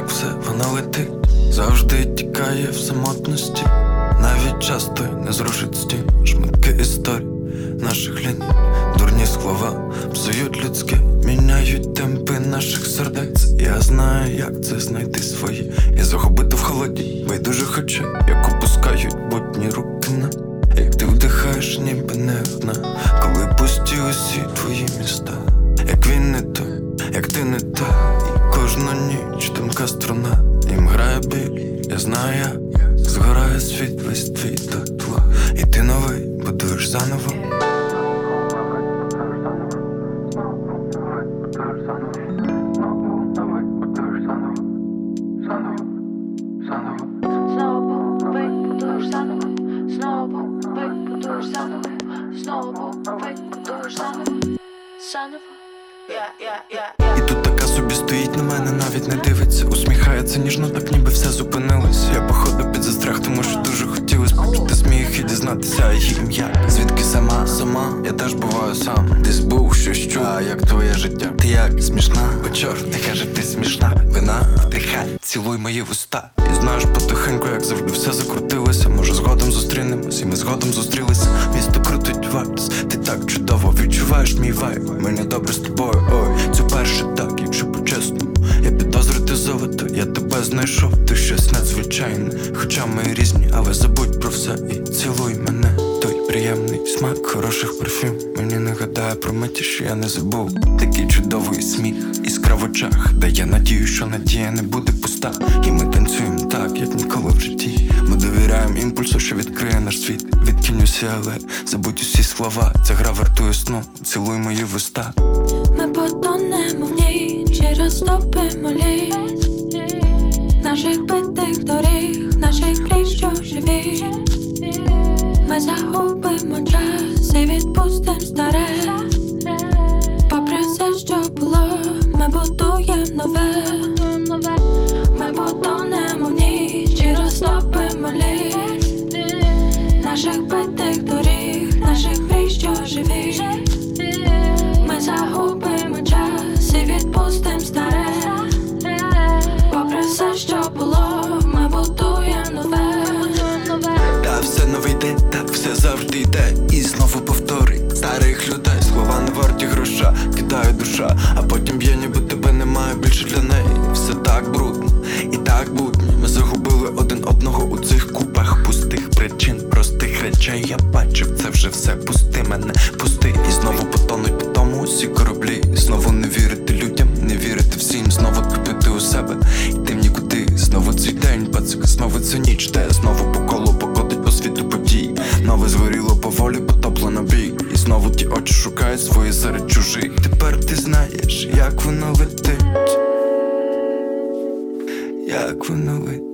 так все, вона летить, завжди тікає в самотності, навіть часто не зрушить стін. Шматки історій наших ліній, дурні слова псують людське, міняють темпи наших сердець. Я знаю, як це знайти свої і загубити в холоді байдужих очей, як опускають будні руки на, як ти вдихаєш, ніби не одна, коли пусті усі твої міста. Як він не то, як ти не та, і кожну ніч тонка струна, їм грає біль, я знаю, як згорає світ весь твій до тла, і ти новий будуєш заново. І тут така собі стоїть на мене, навіть не дивиться, усміхається ніжно, так ніби все зупинилось. Я походу під застрах, тому що дуже хотілось почути сміх і дізнатися її ім'я. Звідки сама, я теж буваю сам. Десь був, щось чув, а як твоє життя? Ти як смішна, бо чорт, нехай же ти смішна. Вина, вдихай, цілуй мої вуста. І знаєш, потихеньку, як завжди, все закрутилося. Може згодом зустрінемось, і ми згодом зустрілися. Місто крутить вальс, ти так чудово відчуваєш мій вайб. Мені добре з тобою, ой, це перше так, якщо по-чесному. Я підозрю, ти золото, я тебе знайшов. Ти щось надзвичайне, хоча ми різні, але забудь про все і цілуй мене. Той приємний смак хороших парфюм мені нагадає про миті, що я не забув. Такий чудовий сміх, іскра в очах, дає надію, що надія не буде пуста. І ми танцюємо так, як ніколи в житті. Ми довіряємо імпульсу, що відкриє наш світ. Відкинь усі але, забудь усі слова. Ця гра вартує сну, цілуй мої вуста. Ми потонемо в ніч і розтопимо ліс наших битих доріг, наших крізь, що живі. Ми загубимо час і відпустим старе. Попри все, що було, ми будуємо нове. Ми потонемо в ніч і розтопимо ліс наших битих доріг, наших крізь, що живі. Ми загубимо час і відпустим старе. Попри все, що було, ми будуємо нове. Та все новий день, так все завжди йде. І знову повтори старих людей. Слова не варті гроша, кидає душа, а потім б'є, ніби тебе немає більше для неї. Все так брудно і так будні. Ми загубили один одного у цих купах пустих причин, простих речей. Я бачив, це вже все, пусти мене, пусти. І знову потонуть по тому усі кораблі. Знову не вірити людям, не вірити всім. Знову купити у себе, йти в нікуди. Знову цей день, пацик, знову цю ніч. Те знову по колу покотить по світу подій. Нове згоріло поволі, потоплено бій. І знову ті очі шукають свої серед чужих. Тепер ти знаєш, як воно летить. Як воно летить.